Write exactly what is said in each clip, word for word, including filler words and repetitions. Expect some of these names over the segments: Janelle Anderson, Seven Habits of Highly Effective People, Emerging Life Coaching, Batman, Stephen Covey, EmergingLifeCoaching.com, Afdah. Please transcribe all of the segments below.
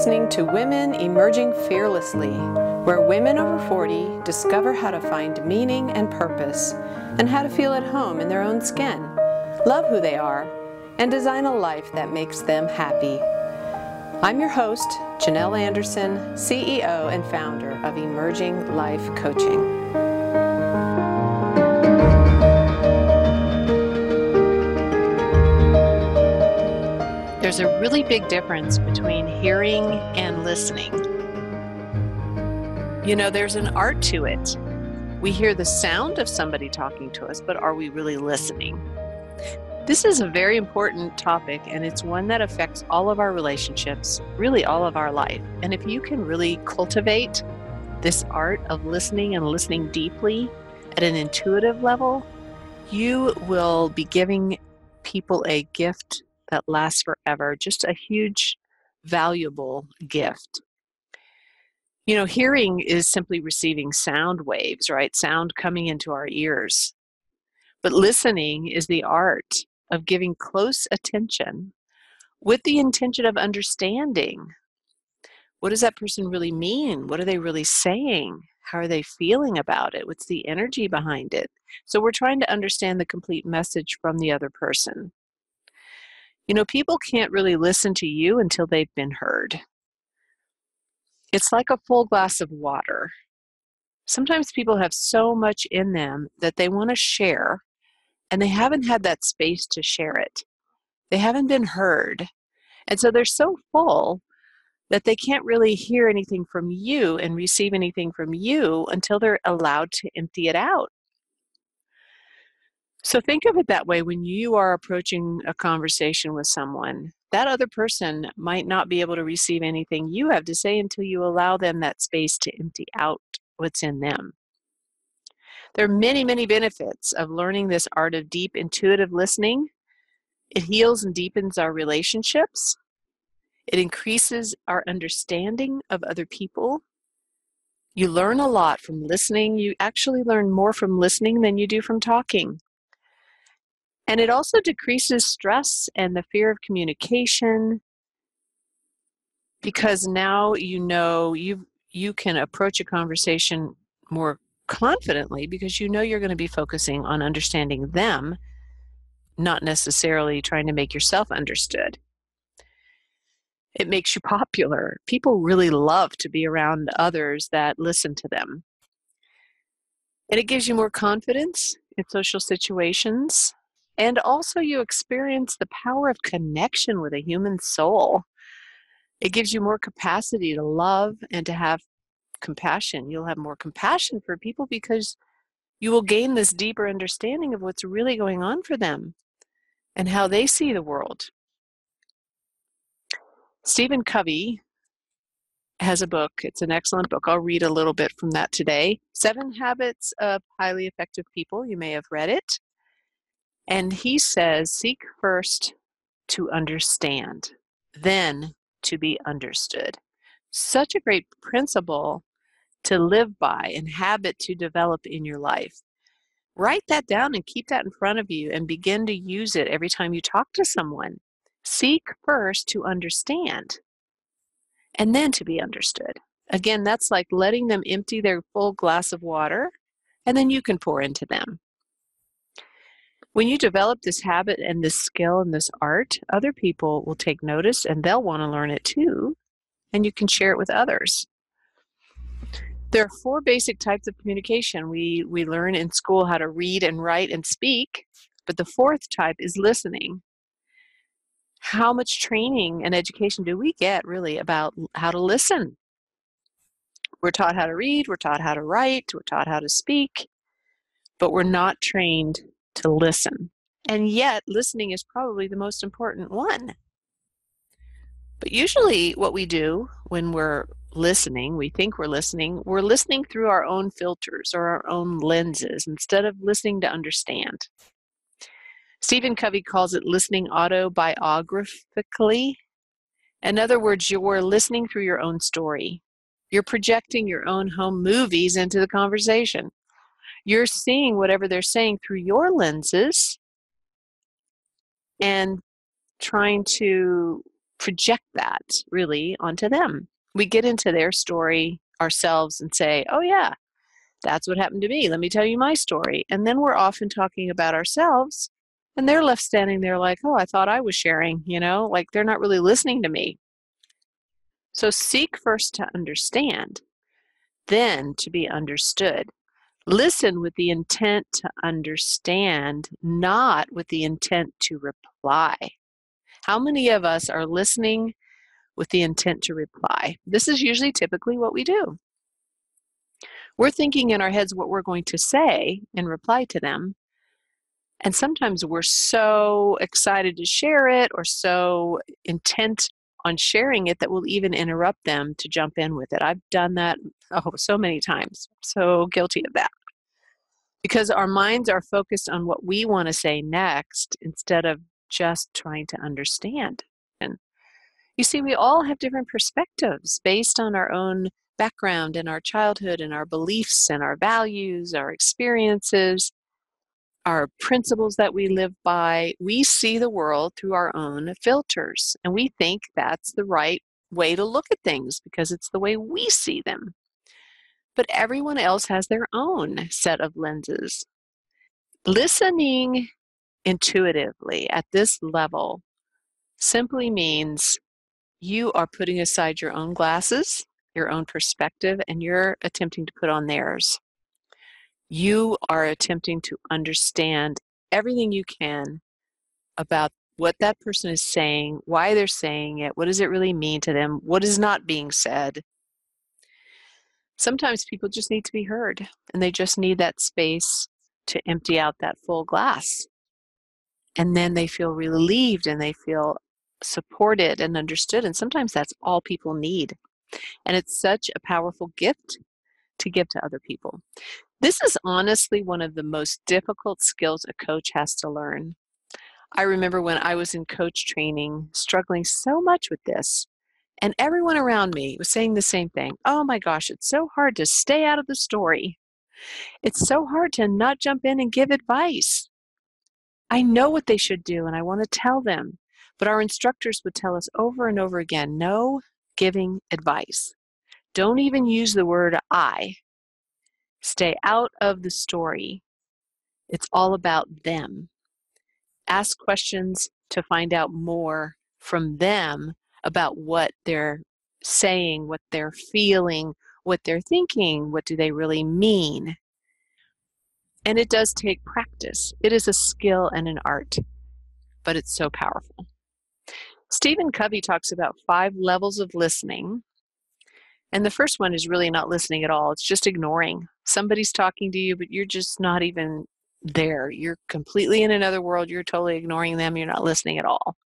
listening to Women Emerging Fearlessly, where women over forty discover how to find meaning and purpose, and how to feel at home in their own skin, love who they are, and design a life that makes them happy. I'm your host, Janelle Anderson, C E O and founder of Emerging Life Coaching. There's a really big difference between hearing and listening. You know, there's an art to it. We hear the sound of somebody talking to us, but are we really listening? This is a very important topic, and it's one that affects all of our relationships, really all of our life. And if you can really cultivate this art of listening and listening deeply at an intuitive level, you will be giving people a gift that lasts forever, just a huge, valuable gift. You know, hearing is simply receiving sound waves, right? Sound coming into our ears. But listening is the art of giving close attention with the intention of understanding. What does that person really mean? What are they really saying? How are they feeling about it? What's the energy behind it? So we're trying to understand the complete message from the other person. You know, people can't really listen to you until they've been heard. It's like a full glass of water. Sometimes people have so much in them that they want to share, and they haven't had that space to share it. They haven't been heard. And so they're so full that they can't really hear anything from you and receive anything from you until they're allowed to empty it out. So think of it that way when you are approaching a conversation with someone. That other person might not be able to receive anything you have to say until you allow them that space to empty out what's in them. There are many, many benefits of learning this art of deep intuitive listening. It heals and deepens our relationships. It increases our understanding of other people. You learn a lot from listening. You actually learn more from listening than you do from talking. And it also decreases stress and the fear of communication, because now you know you you can approach a conversation more confidently because you know you're going to be focusing on understanding them, not necessarily trying to make yourself understood. It makes you popular. People really love to be around others that listen to them. And it gives you more confidence in social situations. And also you experience the power of connection with a human soul. It gives you more capacity to love and to have compassion. You'll have more compassion for people because you will gain this deeper understanding of what's really going on for them and how they see the world. Stephen Covey has a book. It's an excellent book. I'll read a little bit from that today. Seven Habits of Highly Effective People. You may have read it. And he says, seek first to understand, then to be understood. Such a great principle to live by and habit to develop in your life. Write that down and keep that in front of you and begin to use it every time you talk to someone. Seek first to understand, and then to be understood. Again, that's like letting them empty their full glass of water, and then you can pour into them. When you develop this habit and this skill and this art, other people will take notice and they'll want to learn it too, and you can share it with others. There are four basic types of communication. We we learn in school how to read and write and speak, but the fourth type is listening. How much training and education do we get really about how to listen? We're taught how to read, we're taught how to write, we're taught how to speak, but we're not trained to listen. And yet, listening is probably the most important one. But usually what we do when we're listening, we think we're listening, we're listening through our own filters or our own lenses instead of listening to understand. Stephen Covey calls it listening autobiographically. In other words, you're listening through your own story. You're projecting your own home movies into the conversation. You're seeing whatever they're saying through your lenses and trying to project that really onto them. We get into their story ourselves and say, oh yeah, that's what happened to me. Let me tell you my story. And then we're often talking about ourselves and they're left standing there like, oh, I thought I was sharing, you know, like they're not really listening to me. So seek first to understand, then to be understood. Listen with the intent to understand, not with the intent to reply. How many of us are listening with the intent to reply? This is usually typically what we do. We're thinking in our heads what we're going to say and reply to them. And sometimes we're so excited to share it or so intent on sharing it that we'll even interrupt them to jump in with it. I've done that oh, so many times. So guilty of that. Because our minds are focused on what we want to say next instead of just trying to understand. And you see, we all have different perspectives based on our own background and our childhood and our beliefs and our values, our experiences, our principles that we live by. We see the world through our own filters, and we think that's the right way to look at things because it's the way we see them. But everyone else has their own set of lenses. Listening intuitively at this level simply means you are putting aside your own glasses, your own perspective, and you're attempting to put on theirs. You are attempting to understand everything you can about what that person is saying, why they're saying it, what does it really mean to them, what is not being said. Sometimes people just need to be heard, and they just need that space to empty out that full glass. And then they feel relieved and they feel supported and understood. And sometimes that's all people need. And it's such a powerful gift to give to other people. This is honestly one of the most difficult skills a coach has to learn. I remember when I was in coach training, struggling so much with this. And everyone around me was saying the same thing. Oh my gosh, it's so hard to stay out of the story. It's so hard to not jump in and give advice. I know what they should do and I want to tell them. But our instructors would tell us over and over again, no giving advice. Don't even use the word I. Stay out of the story. It's all about them. Ask questions to find out more from them about what they're saying, what they're feeling, what they're thinking, what do they really mean. And it does take practice. It is a skill and an art, but it's so powerful. Stephen Covey talks about five levels of listening. And the first one is really not listening at all. It's just ignoring. Somebody's talking to you, but you're just not even there. You're completely in another world. You're totally ignoring them. You're not listening at all.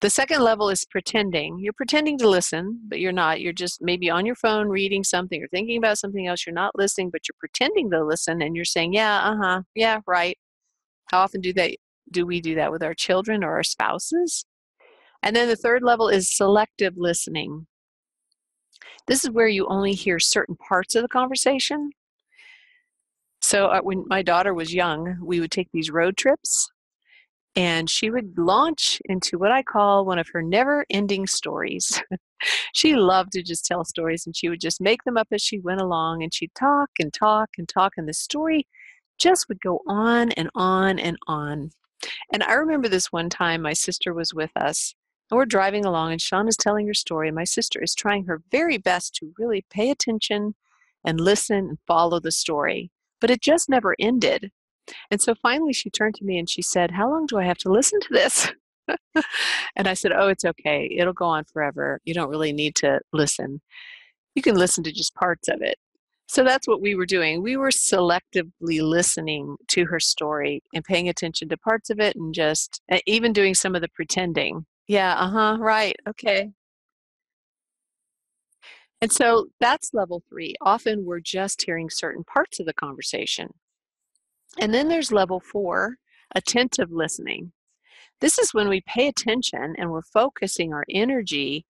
The second level is pretending. You're pretending to listen, but you're not. You're just maybe on your phone reading something or thinking about something else. You're not listening, but you're pretending to listen and you're saying, yeah, uh-huh, yeah, right. How often do they, do we do that with our children or our spouses? And then the third level is selective listening. This is where you only hear certain parts of the conversation. So uh, when my daughter was young, we would take these road trips, and she would launch into what I call one of her never-ending stories. She loved to just tell stories, and she would just make them up as she went along, and she'd talk and talk and talk, and the story just would go on and on and on. And I remember this one time my sister was with us. And we're driving along and Sean is telling her story. And my sister is trying her very best to really pay attention and listen and follow the story. But it just never ended. And so finally she turned to me and she said, how long do I have to listen to this? And I said, oh, it's okay. It'll go on forever. You don't really need to listen. You can listen to just parts of it. So that's what we were doing. We were selectively listening to her story and paying attention to parts of it and just even doing some of the pretending. Yeah, uh-huh, right, okay. And so that's level three. Often we're just hearing certain parts of the conversation. And then there's level four, attentive listening. This is when we pay attention and we're focusing our energy,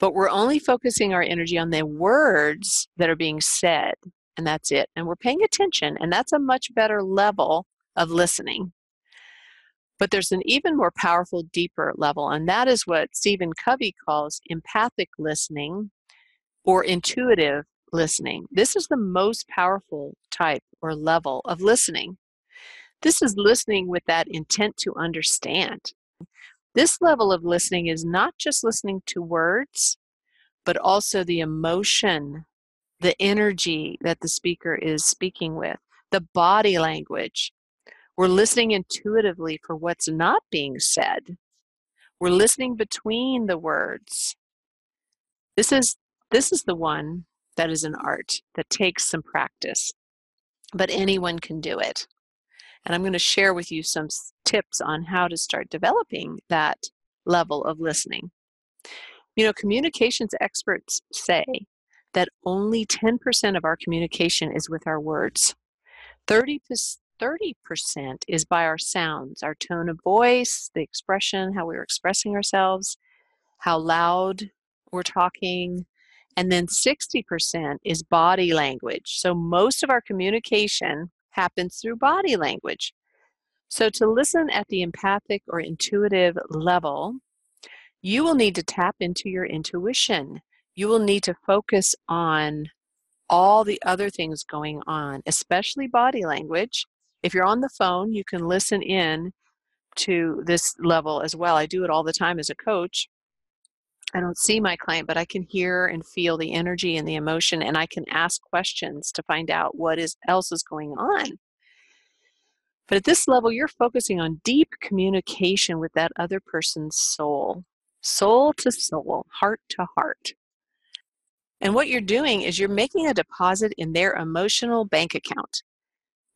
but we're only focusing our energy on the words that are being said, and that's it. And we're paying attention, and that's a much better level of listening. But there's an even more powerful, deeper level, and that is what Stephen Covey calls empathic listening or intuitive listening. This is the most powerful type or level of listening. This is listening with that intent to understand. This level of listening is not just listening to words, but also the emotion, the energy that the speaker is speaking with, the body language. We're listening intuitively for what's not being said. We're listening between the words. This is this is the one that is an art that takes some practice, but anyone can do it. And I'm going to share with you some tips on how to start developing that level of listening. You know, communications experts say that only ten percent of our communication is with our words. thirty percent is by our sounds, our tone of voice, the expression, how we're expressing ourselves, how loud we're talking. And then sixty percent is body language. So most of our communication happens through body language. So to listen at the empathic or intuitive level, you will need to tap into your intuition. You will need to focus on all the other things going on, especially body language. If you're on the phone, you can listen in to this level as well. I do it all the time as a coach. I don't see my client, but I can hear and feel the energy and the emotion, and I can ask questions to find out what is, else is going on. But at this level, you're focusing on deep communication with that other person's soul, soul to soul, heart to heart. And what you're doing is you're making a deposit in their emotional bank account,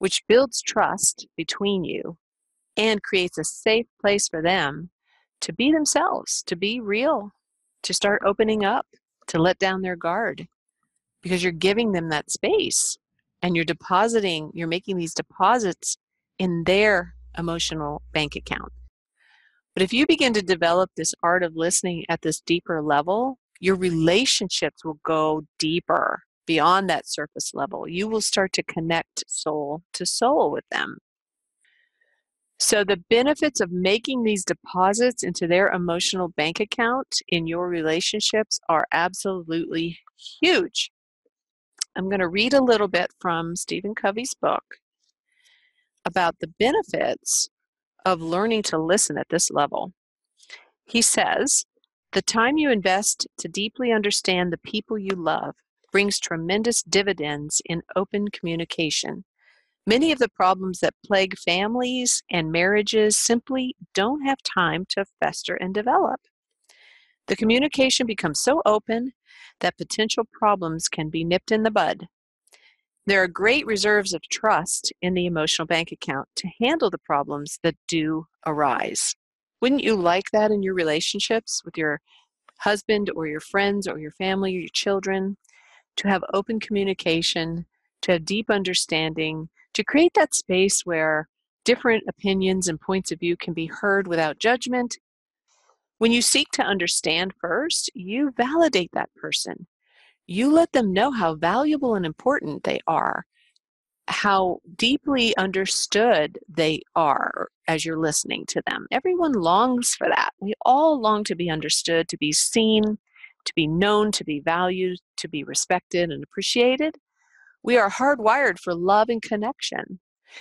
which builds trust between you and creates a safe place for them to be themselves, to be real, to start opening up, to let down their guard, because you're giving them that space and you're depositing, you're making these deposits in their emotional bank account. But if you begin to develop this art of listening at this deeper level, your relationships will go deeper beyond that surface level. You will start to connect soul to soul with them. So the benefits of making these deposits into their emotional bank account in your relationships are absolutely huge. I'm going to read a little bit from Stephen Covey's book about the benefits of learning to listen at this level. He says, "The time you invest to deeply understand the people you love brings tremendous dividends in open communication. Many of the problems that plague families and marriages simply don't have time to fester and develop. The communication becomes so open that potential problems can be nipped in the bud. There are great reserves of trust in the emotional bank account to handle the problems that do arise." Wouldn't you like that in your relationships with your husband or your friends or your family or your children? To have open communication, to have deep understanding, to create that space where different opinions and points of view can be heard without judgment. When you seek to understand first, you validate that person. You let them know how valuable and important they are, how deeply understood they are as you're listening to them. Everyone longs for that. We all long to be understood, to be seen, to be known, to be valued, to be respected and appreciated. We are hardwired for love and connection.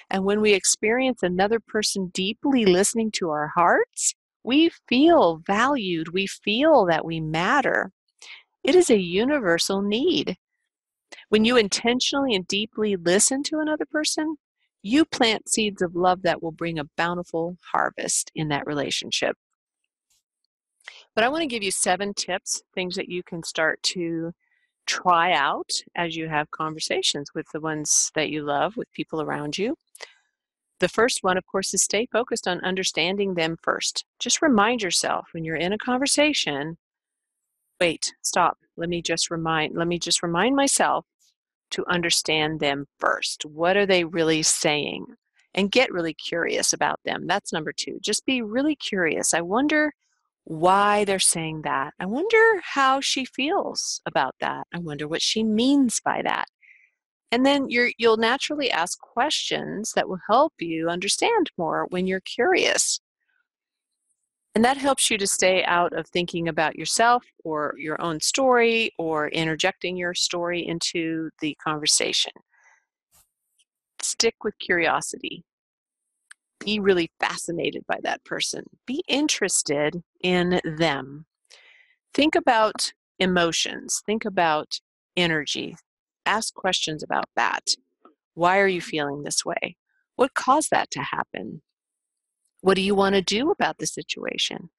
And when we experience another person deeply listening to our hearts, we feel valued. We feel that we matter. It is a universal need. When you intentionally and deeply listen to another person, you plant seeds of love that will bring a bountiful harvest in that relationship. But I want to give you seven tips, things that you can start to try out as you have conversations with the ones that you love, with people around you. The first one, of course, is stay focused on understanding them first. Just remind yourself when you're in a conversation, wait, stop. Let me just remind, let me just remind myself to understand them first. What are they really saying? And get really curious about them. That's number two. Just be really curious. I wonder why they're saying that. I wonder how she feels about that. I wonder what she means by that. And then you're, you'll naturally ask questions that will help you understand more when you're curious. And that helps you to stay out of thinking about yourself or your own story or interjecting your story into the conversation. Stick with curiosity. Be really fascinated by that person. Be interested in them. Think about emotions. Think about energy. Ask questions about that. Why are you feeling this way? What caused that to happen? What do you want to do about the situation?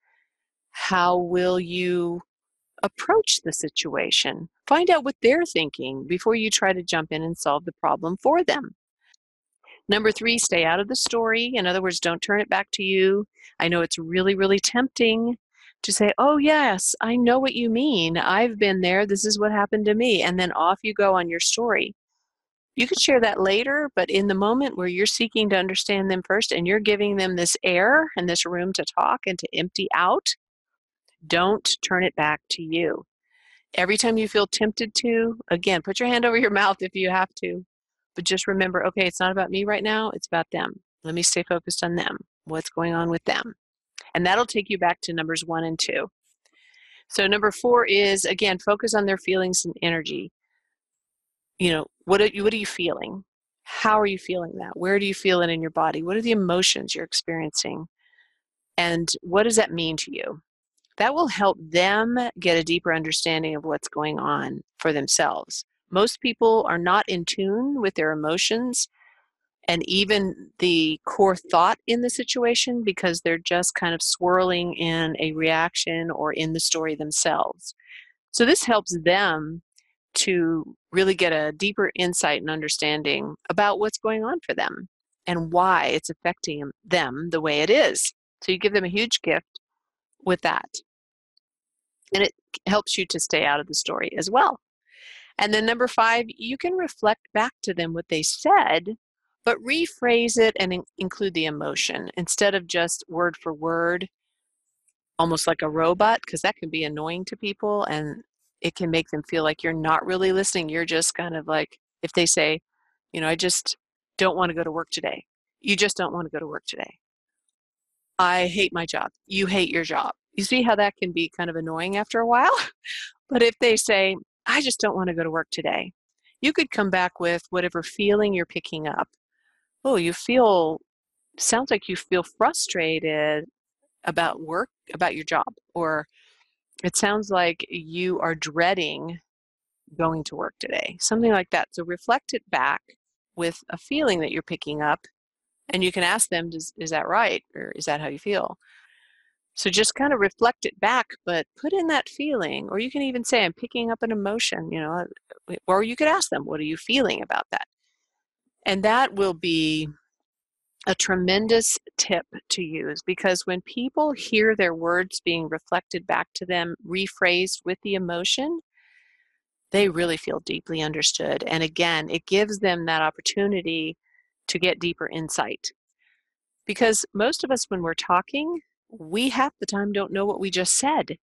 How will you approach the situation? Find out what they're thinking before you try to jump in and solve the problem for them. Number three, stay out of the story. In other words, don't turn it back to you. I know it's really, really tempting to say, oh, yes, I know what you mean. I've been there. This is what happened to me. And then off you go on your story. You could share that later, but in the moment where you're seeking to understand them first and you're giving them this air and this room to talk and to empty out, don't turn it back to you. Every time you feel tempted to, again, put your hand over your mouth if you have to, but just remember, okay, it's not about me right now, it's about them. Let me stay focused on them. What's going on with them? And that'll take you back to numbers one and two. So number four is, again, focus on their feelings and energy. You know, what are you, what are you feeling? How are you feeling that? Where do you feel it in your body? What are the emotions you're experiencing? And what does that mean to you? That will help them get a deeper understanding of what's going on for themselves. Most people are not in tune with their emotions and even the core thought in the situation because they're just kind of swirling in a reaction or in the story themselves. So this helps them to really get a deeper insight and understanding about what's going on for them and why it's affecting them the way it is. So you give them a huge gift with that. And it helps you to stay out of the story as well. And then number five, you can reflect back to them what they said, but rephrase it and in- include the emotion instead of just word for word, almost like a robot, because that can be annoying to people and it can make them feel like you're not really listening. You're just kind of like, if they say, you know, I just don't want to go to work today. You just don't want to go to work today. I hate my job. You hate your job. You see how that can be kind of annoying after a while? But if they say, I just don't want to go to work today, you could come back with whatever feeling you're picking up. Oh, you feel, sounds like you feel frustrated about work, about your job, or it sounds like you are dreading going to work today, something like that. So reflect it back with a feeling that you're picking up, and you can ask them, is, is that right? Or is that how you feel? So just kind of reflect it back, but put in that feeling, or you can even say, I'm picking up an emotion, you know, or you could ask them, what are you feeling about that? And that will be a tremendous tip to use, because when people hear their words being reflected back to them, rephrased with the emotion, they really feel deeply understood. And again, it gives them that opportunity to get deeper insight. Because most of us, when we're talking, we half the time don't know what we just said.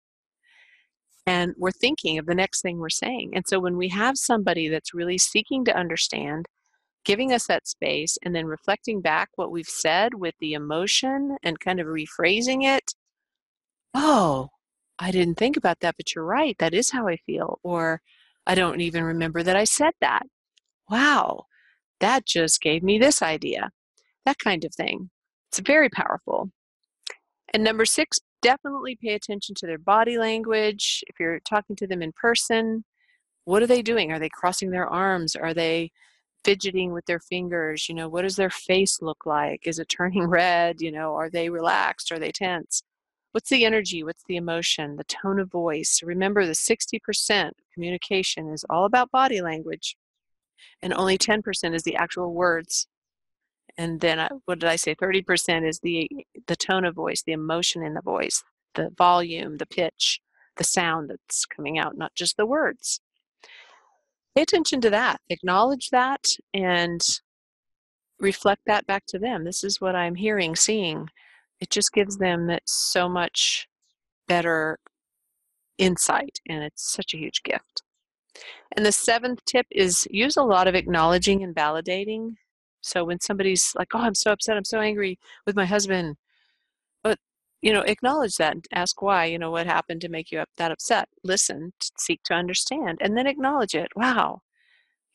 And we're thinking of the next thing we're saying. And so when we have somebody that's really seeking to understand, giving us that space and then reflecting back what we've said with the emotion and kind of rephrasing it. Oh, I didn't think about that, but you're right. That is how I feel. Or I don't even remember that I said that. Wow, that just gave me this idea. That kind of thing. It's very powerful. And number six, definitely pay attention to their body language. If you're talking to them in person, what are they doing? Are they crossing their arms? Are they fidgeting with their fingers? You know, what does their face look like? Is it turning red? You know, are they relaxed? Are they tense? What's the energy? What's the emotion? The tone of voice. Remember, the sixty percent of communication is all about body language, and only ten percent is the actual words. And then, I, what did I say? thirty percent is the the tone of voice, the emotion in the voice, the volume, the pitch, the sound that's coming out, not just the words. Pay attention to that, acknowledge that, and reflect that back to them. This is what I'm hearing, seeing. It just gives them so much better insight, and it's such a huge gift. And the seventh tip is use a lot of acknowledging and validating. So when somebody's like, oh, I'm so upset, I'm so angry with my husband, but you know, acknowledge that and ask why, you know, what happened to make you up that upset. Listen, seek to understand, and then acknowledge it. Wow.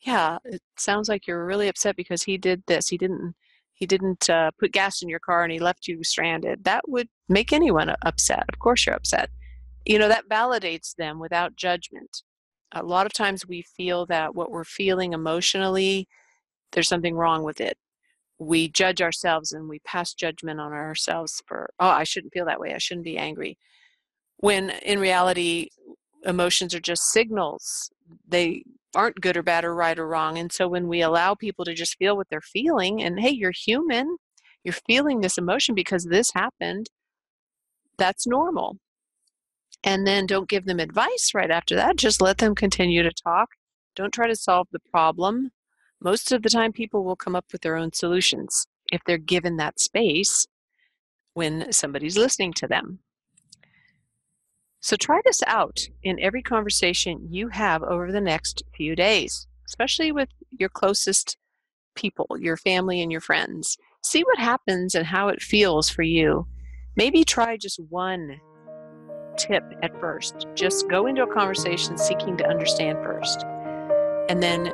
Yeah, it sounds like you're really upset because he did this. He didn't, he didn't uh, put gas in your car and he left you stranded. That would make anyone upset. Of course you're upset. You know, that validates them without judgment. A lot of times we feel that what we're feeling emotionally, there's something wrong with it. We judge ourselves and we pass judgment on ourselves for, oh, I shouldn't feel that way. I shouldn't be angry. When in reality, emotions are just signals. They aren't good or bad or right or wrong. And so when we allow people to just feel what they're feeling and, hey, you're human, you're feeling this emotion because this happened, that's normal. And then don't give them advice right after that. Just let them continue to talk. Don't try to solve the problem. Most of the time, people will come up with their own solutions if they're given that space when somebody's listening to them. So try this out in every conversation you have over the next few days, especially with your closest people, your family and your friends. See what happens and how it feels for you. Maybe try just one tip at first. Just go into a conversation seeking to understand first, and then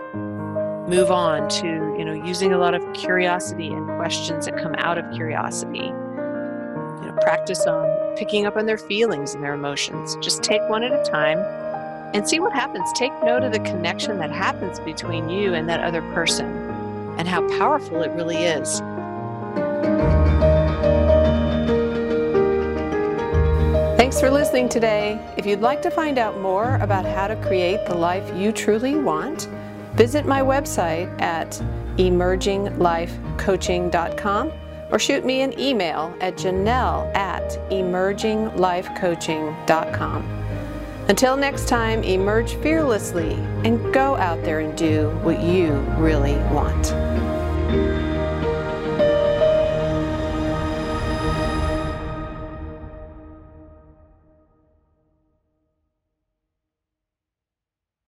move on to, you know, using a lot of curiosity and questions that come out of curiosity. You know, practice on picking up on their feelings and their emotions. Just take one at a time and see what happens. Take note of the connection that happens between you and that other person and how powerful it really is. Thanks for listening today. If you'd like to find out more about how to create the life you truly want, visit my website at Emerging Life Coaching dot com or shoot me an email at Janelle at Emerging Life Coaching dot com. Until next time, emerge fearlessly and go out there and do what you really want.